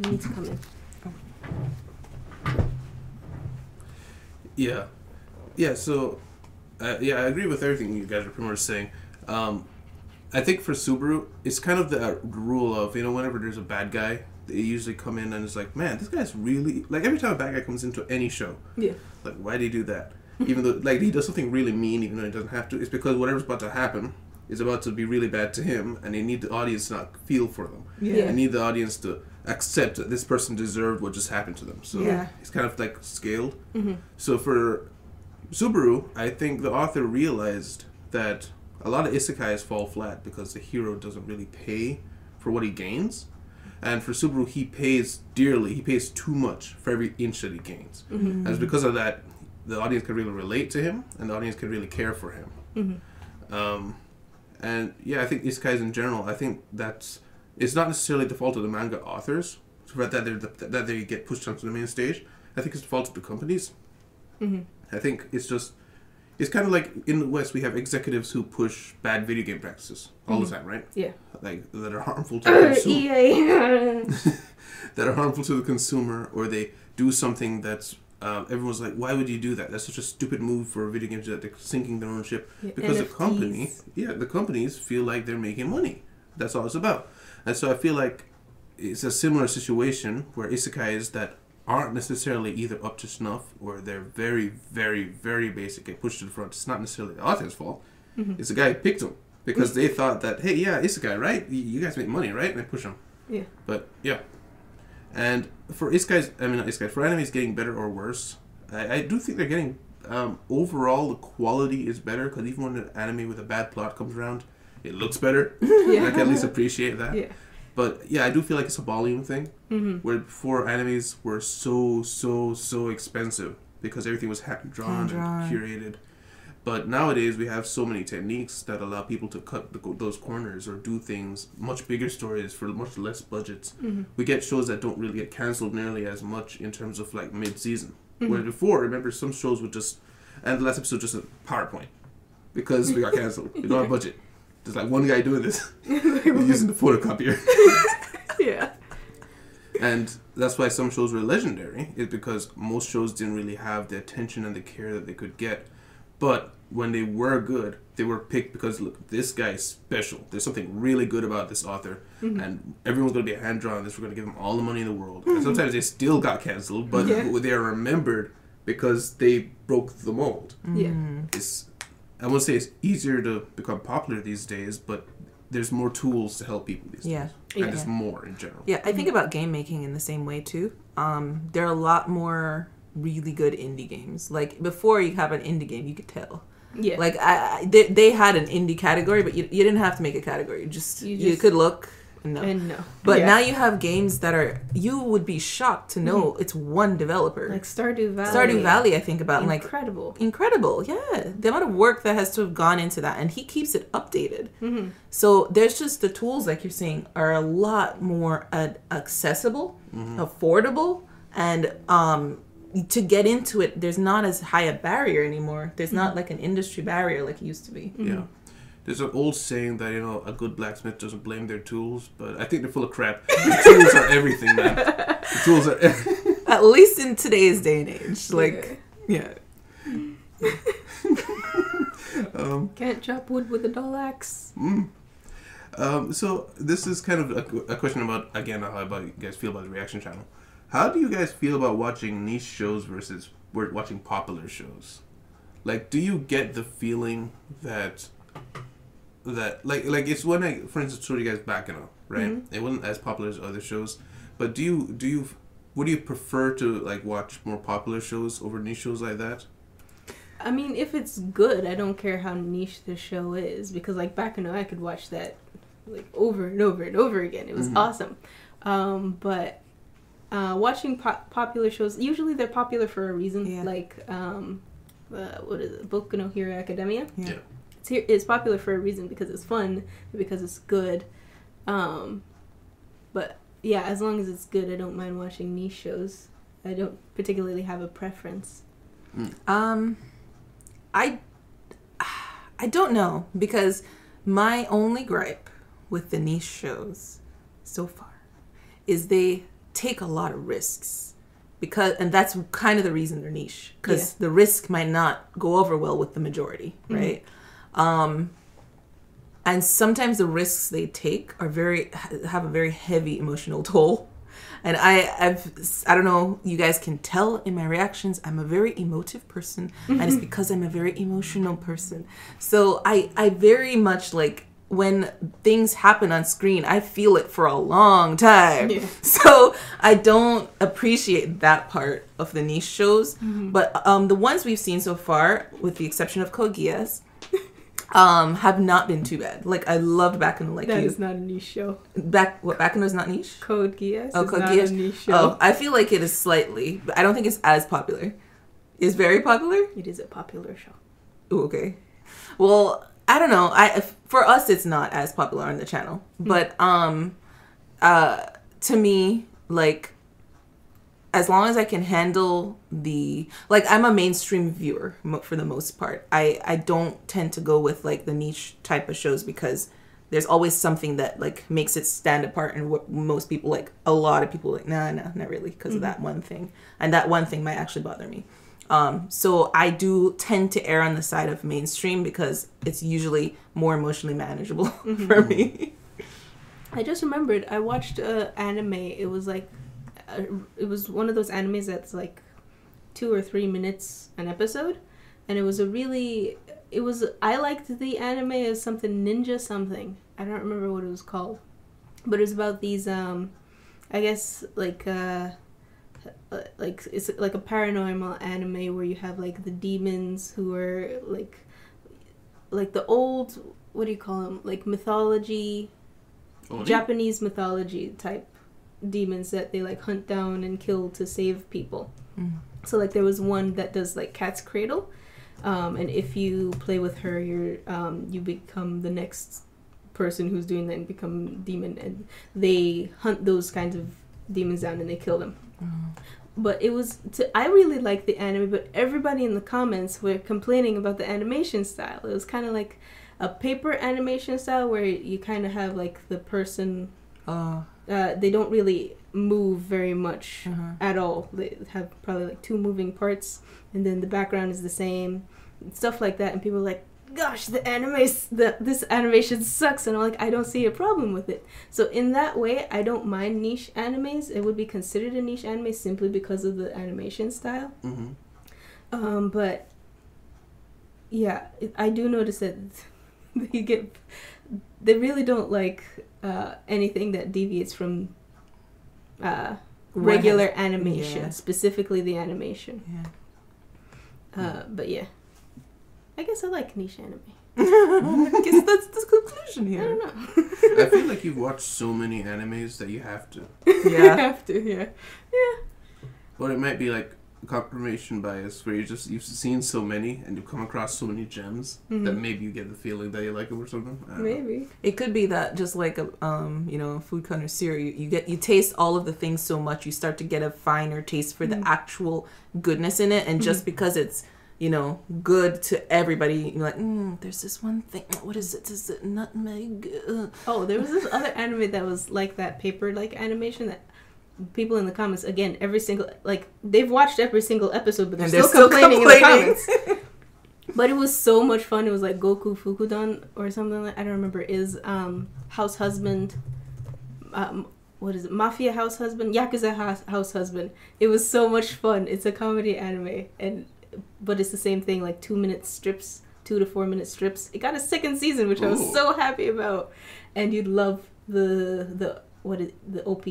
You need to come in. Oh. Yeah. Yeah, so... yeah, I agree with everything you guys are pretty much saying. I think for Subaru, it's kind of the rule of, you know, whenever there's a bad guy, they usually come in and it's like, man, this guy's really... Like, every time a bad guy comes into any show, yeah, like, why do you do that? Even though, like, he does something really mean, even though he doesn't have to. It's because whatever's about to happen is about to be really bad to him, and they need the audience to not feel for them. Yeah. They need the audience to accept that this person deserved what just happened to them. So it's kind of, like, scaled. So for... Subaru, I think the author realized that a lot of isekais fall flat because the hero doesn't really pay for what he gains. And for Subaru, he pays dearly. He pays too much for every inch that he gains. And it's because of that, the audience can really relate to him, and the audience can really care for him. And yeah, I think isekais in general, I think that's... It's not necessarily the fault of the manga authors, that they get pushed onto the main stage. I think it's the fault of the companies. I think it's just... It's kind of like in the West, we have executives who push bad video game practices all the time, right? Yeah. Like, that are harmful to the consumer. That are harmful to the consumer, or they do something that's... everyone's like, why would you do that? That's such a stupid move for a video game that they're sinking their own ship. Yeah, because NFTs. The companies feel like they're making money. That's all it's about. And so I feel like it's a similar situation where isekai is that aren't necessarily either up to snuff, or they're very, very, very basic and pushed to the front. It's not necessarily the author's fault. It's the guy who picked them, because they thought that, hey, yeah, isekai, right? You guys make money, right? And they push them. Yeah. But, yeah. And for isekais, I mean, not isekais, for animes getting better or worse, I do think they're getting, overall, the quality is better, because even when an anime with a bad plot comes around, it looks better. I can at least appreciate that. Yeah. But, yeah, I do feel like it's a volume thing, where before animes were so expensive because everything was hand-drawn and curated. But nowadays, we have so many techniques that allow people to cut those corners or do things, much bigger stories for much less budgets. Mm-hmm. We get shows that don't really get cancelled nearly as much in terms of like mid-season. Mm-hmm. Where before, remember, some shows would just, and the last episode just a PowerPoint. Because we got cancelled. We don't have a budget. There's like one guy doing this. Using the photocopier. Yeah. And that's why some shows were legendary. Is because most shows didn't really have the attention and the care that they could get. But when they were good, they were picked because, look, this guy is special. There's something really good about this author. Mm-hmm. And everyone's going to be hand-drawn on this. We're going to give them all the money in the world. Mm-hmm. And sometimes they still got canceled, but they are remembered because they broke the mold. Mm-hmm. It's, I won't say it's easier to become popular these days, but there's more tools to help people these days. And there's more in general. Yeah, I think about game making in the same way, too. There are a lot more really good indie games. Like before, you have an indie game, you could tell. Yeah. Like they had an indie category, but you didn't have to make a category. You could look and know. But now you have games that are, you would be shocked to know it's one developer. Like Stardew Valley. I think about incredible. Yeah, the amount of work that has to have gone into that, and he keeps it updated. Mm-hmm. So there's just the tools, like you're saying, are a lot more accessible, affordable, and to get into it, there's not as high a barrier anymore. There's not like an industry barrier like it used to be. Mm-hmm. Yeah. There's an old saying that, you know, a good blacksmith doesn't blame their tools, but I think they're full of crap. The tools are everything, man. The tools are everything. At least in today's day and age. Like, can't chop wood with a dull axe. Mm. So this is kind of a question about, again, how you guys feel about the reaction channel. How do you guys feel about watching niche shows versus watching popular shows? Like, do you get the feeling that like it's when I, for instance, showed you guys Back Alley, right? Mm-hmm. It wasn't as popular as other shows, but would you prefer to like watch more popular shows over niche shows like that? I mean, if it's good, I don't care how niche the show is, because like Back Alley, I could watch that like over and over and over again. It was awesome, but. Watching popular shows, usually they're popular for a reason, like, what is it, Boku no Hero Academia? Yeah. It's popular for a reason because it's fun, because it's good, but yeah, as long as it's good, I don't mind watching niche shows. I don't particularly have a preference. I don't know, because my only gripe with the niche shows so far is they take a lot of risks, because, and that's kind of the reason they're niche, because the risk might not go over well with the majority, right? And sometimes the risks they take are have a very heavy emotional toll, and I don't know, you guys can tell in my reactions, I'm a very emotive person, and it's because I'm a very emotional person. So I very much like, when things happen on screen, I feel it for a long time. Yeah. So I don't appreciate that part of the niche shows. Mm-hmm. But the ones we've seen so far, with the exception of Code Geass, have not been too bad. Like, I loved Back in the Like. That is not a niche show. Back in the is not niche? Code Geass is not a niche show. Oh, I feel like it is slightly, but I don't think it's as popular. It's very popular? It is a popular show. Ooh, okay. Well, I don't know. For us, it's not as popular on the channel. But to me, like, as long as I can handle the... Like, I'm a mainstream viewer for the most part. I don't tend to go with, like, the niche type of shows, because there's always something that, like, makes it stand apart. And what most people, like, a lot of people, like, nah, not really, because of that one thing. And that one thing might actually bother me. So I do tend to err on the side of mainstream, because it's usually more emotionally manageable for me. I just remembered, I watched anime. It was like, it was one of those animes that's like 2 or 3 minutes an episode. And it was I liked the anime as something ninja something. I don't remember what it was called, but it was about these, I guess like it's like a paranormal anime where you have like the demons who are like the old, what do you call them, like mythology, Japanese mythology type demons that they like hunt down and kill to save people. So like there was one that does like Cat's Cradle, And if you play with her, you're you become the next person who's doing that and become a demon, and they hunt those kinds of demons down and they kill them. Mm-hmm. But it was I really liked the anime, but everybody in the comments were complaining about the animation style. It was kind of like a paper animation style where you kind of have like the person they don't really move very much at all. They have probably like 2 moving parts, and then the background is the same, stuff like that. And people are like, gosh, this animation sucks. And I'm like, I don't see a problem with it. So in that way, I don't mind niche animes. It would be considered a niche anime simply because of the animation style. Mm-hmm. But yeah, I do notice that they really don't like anything that deviates from regular animation, specifically the animation. Yeah. But yeah. I guess I like niche anime. I guess that's the conclusion here. I don't know. I feel like you've watched so many animes that you have to. Yeah. Yeah. Or it might be like confirmation bias, where you've seen so many and you've come across so many gems that maybe you get the feeling that you like them or something. Maybe. It could be that just like a food connoisseur, you taste all of the things so much you start to get a finer taste for the actual goodness in it, and just because it's good to everybody, you're like, there's this one thing. What is it? Is it nutmeg? Oh, there was this other anime that was like that paper-like animation that people in the comments, again, they've watched every single episode, but they're still complaining in the comments. But it was so much fun. It was like Goku Fukudan or something like, I don't remember. Is house husband, what is it? Mafia house husband? Yakuza house husband. It was so much fun. It's a comedy anime, but it's the same thing, like 2 to 4 minute strips. It got a 2nd season, which I was so happy about. And you'd love the OP,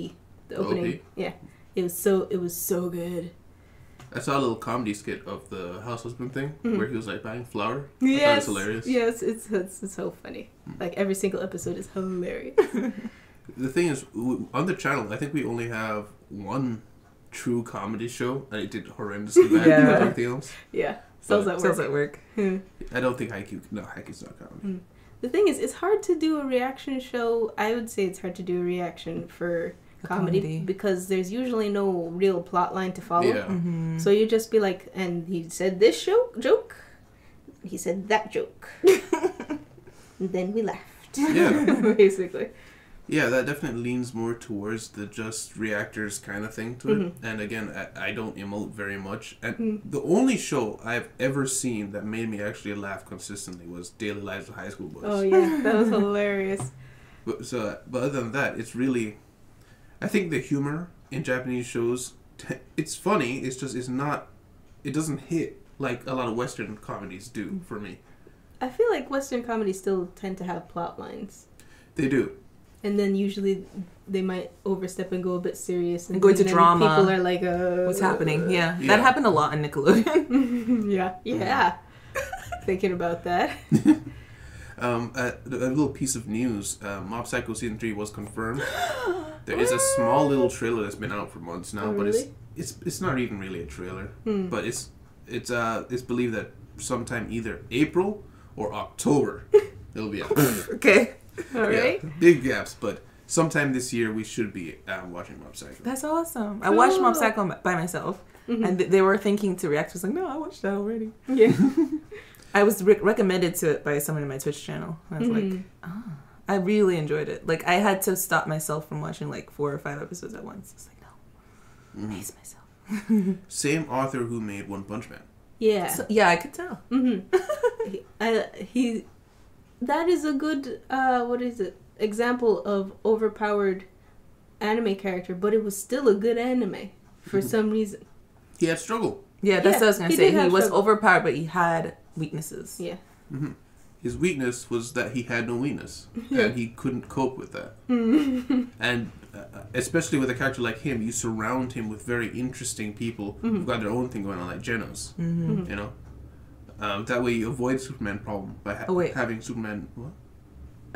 the opening. OP. Yeah, it was so good. I saw a little comedy skit of the house husband thing where he was like buying flour. Yes, it's hilarious. Yes, it's so funny. Like every single episode is hilarious. The thing is, on the channel, I think we only have one true comedy show, and it did horrendously bad with everything else. Yeah. Sells at work. I don't think Haikyuu's not comedy. The thing is, it's hard to do a reaction show. I would say it's hard to do a reaction for comedy because there's usually no real plot line to follow. Yeah. Mm-hmm. So you just be like, and he said this joke, he said that joke. And then we laughed. Yeah. Basically. Yeah, that definitely leans more towards the just reactors kind of thing to it. Mm-hmm. And again, I don't emote very much. And the only show I've ever seen that made me actually laugh consistently was Daily Lives of High School Boys. Oh, yeah. That was hilarious. But other than that, it's really... I think the humor in Japanese shows, it's funny. It's just, it's not... It doesn't hit like a lot of Western comedies do for me. I feel like Western comedies still tend to have plot lines. They do. And then usually they might overstep and go a bit serious. And go into drama. People are like, what's happening? Yeah. That happened a lot on Nickelodeon. Yeah. Thinking about that. A little piece of news. Mob Psycho Season 3 was confirmed. There is a small little trailer that's been out for months now. But really? It's not even really a trailer. But it's believed that sometime either April or October it'll be out. Okay. All right. Yeah, big gaps, but sometime this year we should be watching Mob Psycho. That's awesome. I watched Mob Psycho by myself, and they were thinking to react. I was like, no, I watched that already. Yeah. I was recommended to it by someone in my Twitch channel. I was like, I really enjoyed it. Like, I had to stop myself from watching like 4 or 5 episodes at once. I was like, no, I hate myself. Same author who made One Punch Man. Yeah. So, yeah, I could tell. That is a good, example of overpowered anime character, but it was still a good anime for some reason. He had struggle. Yeah, that's what I was going to say. He was overpowered, but he had weaknesses. Yeah. Mm-hmm. His weakness was that he had no weakness, and he couldn't cope with that. And especially with a character like him, you surround him with very interesting people who've got their own thing going on, like Genos, you know? That way you avoid Superman problem by having Superman... What?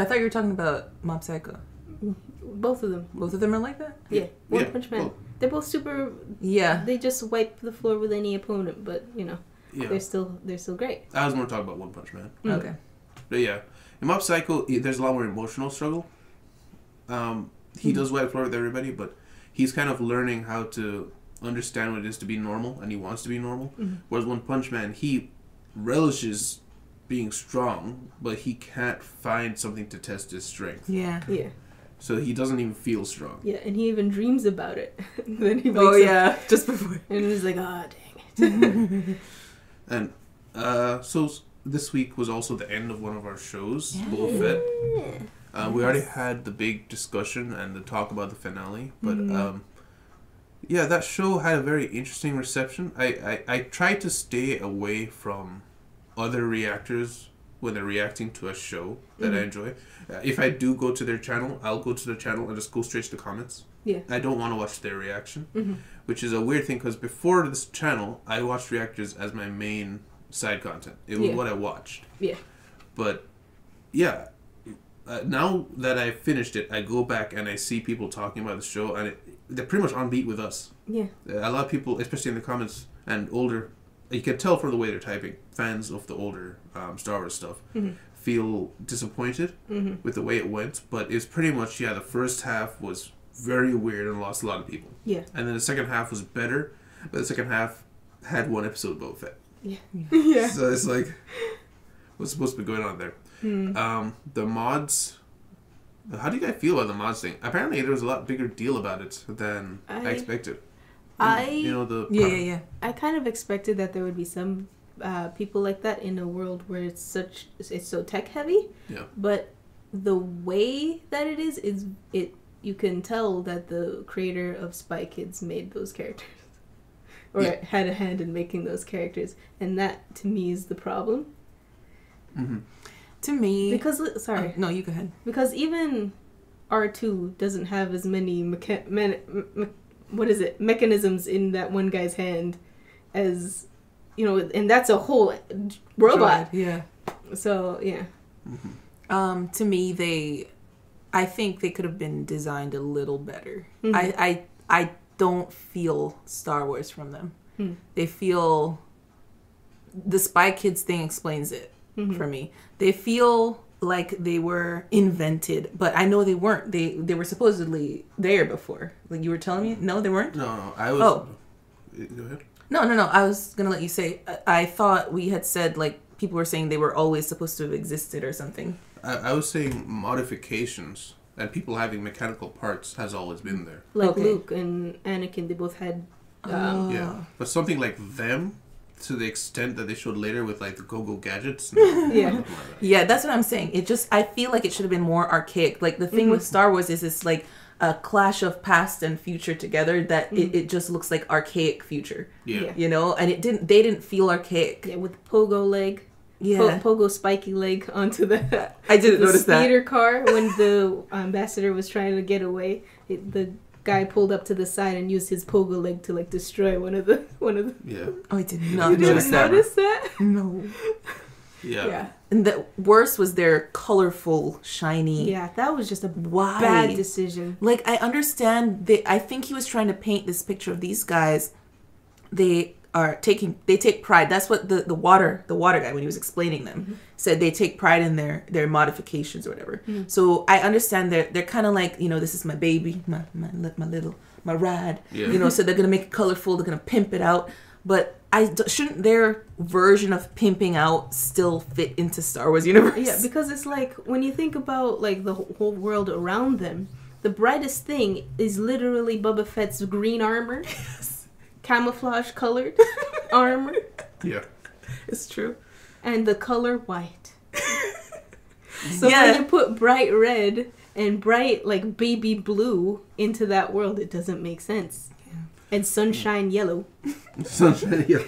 I thought you were talking about Mob Psycho. Both of them. Both of them are like that? Yeah. One Punch Man. Both. They're both super... Yeah. They just wipe the floor with any opponent, but, Yeah. They're still great. I was more talking about One Punch Man. Okay. But yeah. In Mob Psycho, there's a lot more emotional struggle. He does well with everybody, but he's kind of learning how to understand what it is to be normal, and he wants to be normal. Mm-hmm. Whereas One Punch Man, he relishes being strong, but he can't find something to test his strength. Yeah. Yeah. So he doesn't even feel strong. Yeah, and he even dreams about it. Then he wakes up. Oh, yeah, just before. And he's like, ah, oh, dang it. And so this week was also the end of one of our shows, Boba Fett. Yeah. We already had the big discussion and the talk about the finale, but yeah, that show had a very interesting reception. I tried to stay away from other reactors when they're reacting to a show that I enjoy. If I do go to their channel, I'll go to their channel and just go straight to the comments. Yeah. I don't want to watch their reaction, which is a weird thing because before this channel, I watched reactors as my main side content. It was what I watched. Yeah. But, yeah, now that I've finished it, I go back and I see people talking about the show, and they're pretty much on beat with us. Yeah. A lot of people, especially in the comments and older, you can tell from the way they're typing, fans of the older Star Wars stuff feel disappointed with the way it went. But it's pretty much, the first half was very weird and lost a lot of people. Yeah. And then the second half was better, but the second half had one episode of Boba Fett. Yeah. Yeah. So it's like, what's supposed to be going on there? The mods, how do you guys feel about the mods thing? Apparently there was a lot bigger deal about it than I expected. I kind of expected that there would be some people like that in a world where it's so tech heavy. Yeah. But the way that it is it you can tell that the creator of Spy Kids made those characters, or had a hand in making those characters, and that to me is the problem. To me, because no, you go ahead. Because even R2 doesn't have as many mechanisms in that one guy's hand as, and that's a whole robot. Sure, yeah. So, yeah. To me, I think they could have been designed a little better. I don't feel Star Wars from them. They feel, the Spy Kids thing explains it for me. They feel like they were invented, but I know they weren't. They were supposedly there before. Like you were telling me, no, they weren't. No, I was. Oh, go ahead. No. I was gonna let you say. I thought we had said like people were saying they were always supposed to have existed or something. I was saying modifications and people having mechanical parts has always been there. Like Luke and Anakin, they both had. Yeah, but something like them. To the extent that they showed later with, like, the go-go gadgets. No, yeah, that's what I'm saying. It just, I feel like it should have been more archaic. Like, the thing with Star Wars is it's, like, a clash of past and future together that it just looks like archaic future. Yeah. You know? And they didn't feel archaic. Yeah, with pogo leg. Yeah. Pogo spiky leg onto the... I didn't notice that. The speeder car, when the ambassador was trying to get away, the guy pulled up to the side and used his pogo leg to like destroy one of the I did not notice that. No. Yeah. And the worst was their colorful shiny. Yeah, that was just a bad decision. Like I understand I think he was trying to paint this picture of these guys. They take pride. That's what the water guy, when he was explaining them, said they take pride in their modifications or whatever. So I understand they're kind of like, this is my baby, my ride. Yeah. So they're gonna make it colorful. They're gonna pimp it out. But shouldn't their version of pimping out still fit into Star Wars universe? Yeah, because it's like when you think about like the whole world around them, the brightest thing is literally Boba Fett's green armor. Camouflage colored armor. Yeah. It's true. And the color white. So when you put bright red and bright like baby blue into that world, it doesn't make sense. Yeah. And sunshine yellow. Sunshine yellow.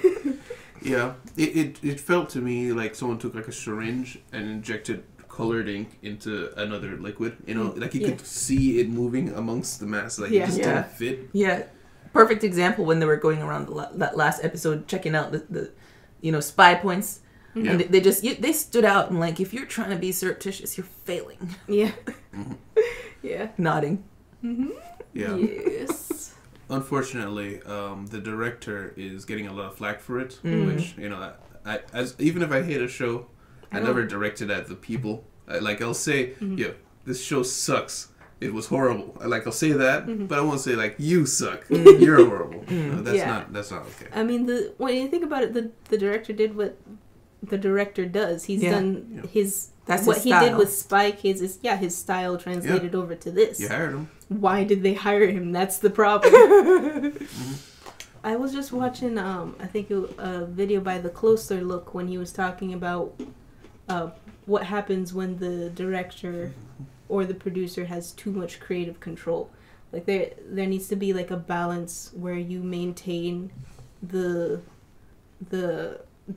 Yeah. It felt to me like someone took like a syringe and injected colored ink into another liquid. Like you could see it moving amongst the mass. Like it just didn't fit. Yeah. Perfect example when they were going around that last episode, checking out the spy points, and they stood out and like if you're trying to be surreptitious, you're failing. Yeah, nodding. Yes. unfortunately, the director is getting a lot of flack for it, which, you know, even if I hate a show, I never directed at the people. Like, I'll say, yo, this show sucks. It was horrible. Like, I'll say that, but I won't say, like, you suck. You're horrible. No, that's not okay. I mean, when you think about it, the director did what the director does. He's done his... That's what he did with Spy Kids is, his style translated over to this. You hired him. Why did they hire him? That's the problem. I was just watching, I think, a video by The Closer Look when he was talking about what happens when the director or the producer has too much creative control. Like, there needs to be, like, a balance where you maintain the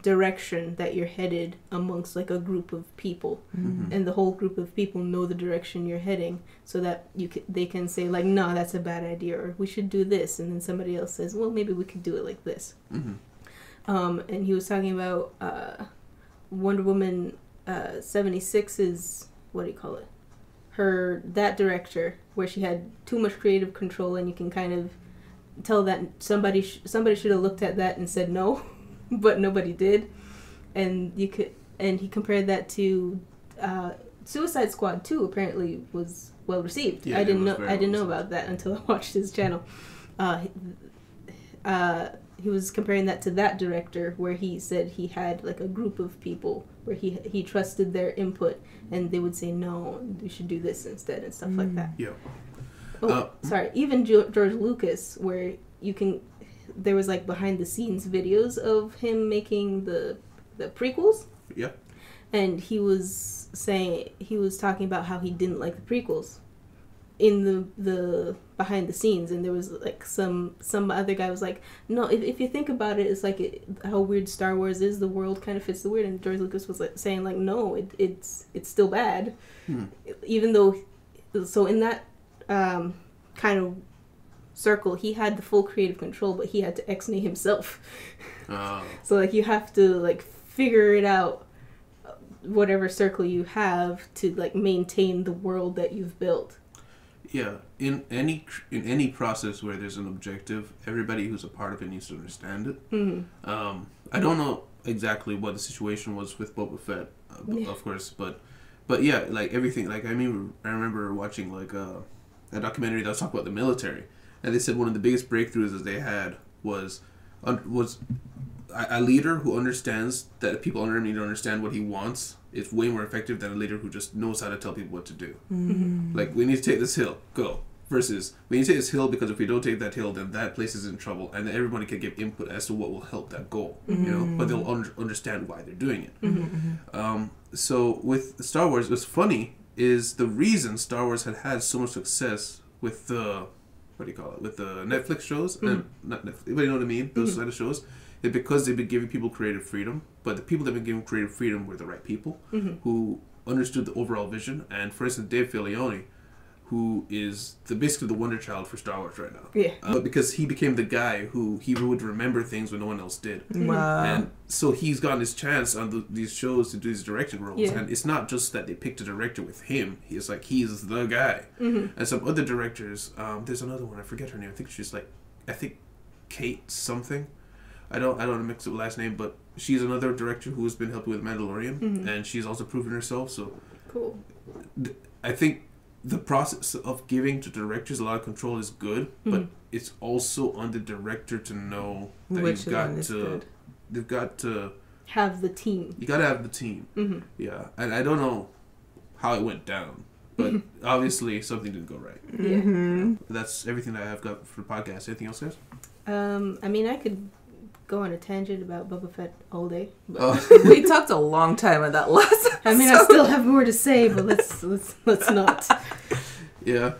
direction that you're headed amongst, like, a group of people, and the whole group of people know the direction you're heading, so that they can say, like, no, that's a bad idea, or we should do this, and then somebody else says, well, maybe we could do it like this. And he was talking about Wonder Woman 76's, what do you call it, that director, where she had too much creative control, and you can kind of tell that somebody should have looked at that and said no. But nobody did, and he compared that to Suicide Squad 2. Apparently, was well received. Yeah, I didn't know about that until I watched his channel. He was comparing that to that director, where he said he had, like, a group of people where he trusted their input, and they would say no, we should do this instead and stuff like that. Yeah. Even George Lucas, where you can. There was, like, behind-the-scenes videos of him making the prequels. Yeah. And he was talking about how he didn't like the prequels in the behind-the-scenes. And there was, like, some other guy was like, no, if you think about it, it's like how weird Star Wars is. The world kind of fits the weird. And George Lucas was, like, saying, like, no, it's still bad. Even though... So in that kind of... circle, he had the full creative control, but he had to ex-nay himself. So, like, you have to, like, figure it out, whatever circle you have, to, like, maintain the world that you've built. Yeah, in any process where there's an objective, everybody who's a part of it needs to understand it. I don't know exactly what the situation was with Boba Fett, of course, but yeah, like, everything, like, I mean, I remember watching, like, a documentary that was talking about the military. And they said one of the biggest breakthroughs that they had was a leader who understands that people under him need to understand what he wants. It's way more effective than a leader who just knows how to tell people what to do. Like, we need to take this hill, go. Versus, we need to take this hill because if we don't take that hill, then that place is in trouble. And everybody can give input as to what will help that goal, you know? But they'll understand why they're doing it. So with Star Wars, what's funny is the reason Star Wars had so much success with the... What do you call it? With the Netflix shows, and not Netflix, but you know what I mean, those kind of shows, it's because they've been giving people creative freedom, but the people that have been giving creative freedom were the right people who understood the overall vision. And for instance, Dave Filoni, who is basically the wonder child for Star Wars right now, because he became the guy who he would remember things when no one else did, and so he's gotten his chance on these shows to do these directing roles, and it's not just that they picked a director with him. It's like he's the guy, and some other directors. There's another one, I forget her name. I think she's like, Kate something. I don't mix up last name, but she's another director who has been helping with Mandalorian, and she's also proven herself. So cool. I think. The process of giving to directors a lot of control is good, but it's also on the director to know that they've got to have the team. You got to have the team. Yeah, and I don't know how it went down, but obviously something didn't go right. That's everything that I've got for the podcast. Anything else, guys? I mean, I could go on a tangent about Boba Fett all day. We talked a long time on that last episode. I mean, I still have more to say, but let's not. Yeah.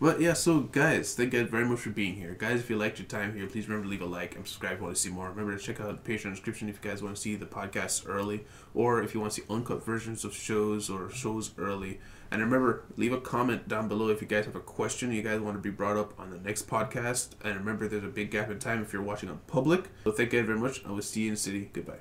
But yeah, so guys, thank you guys very much for being here. Guys, if you liked your time here, please remember to leave a like and subscribe if you want to see more. Remember to check out the Patreon description if you guys want to see the podcast early, or if you want to see uncut versions of shows or shows early. And remember, leave a comment down below if you guys have a question you guys want to be brought up on the next podcast. And remember, there's a big gap in time if you're watching on public. So thank you guys very much. I will see you in the city. Goodbye.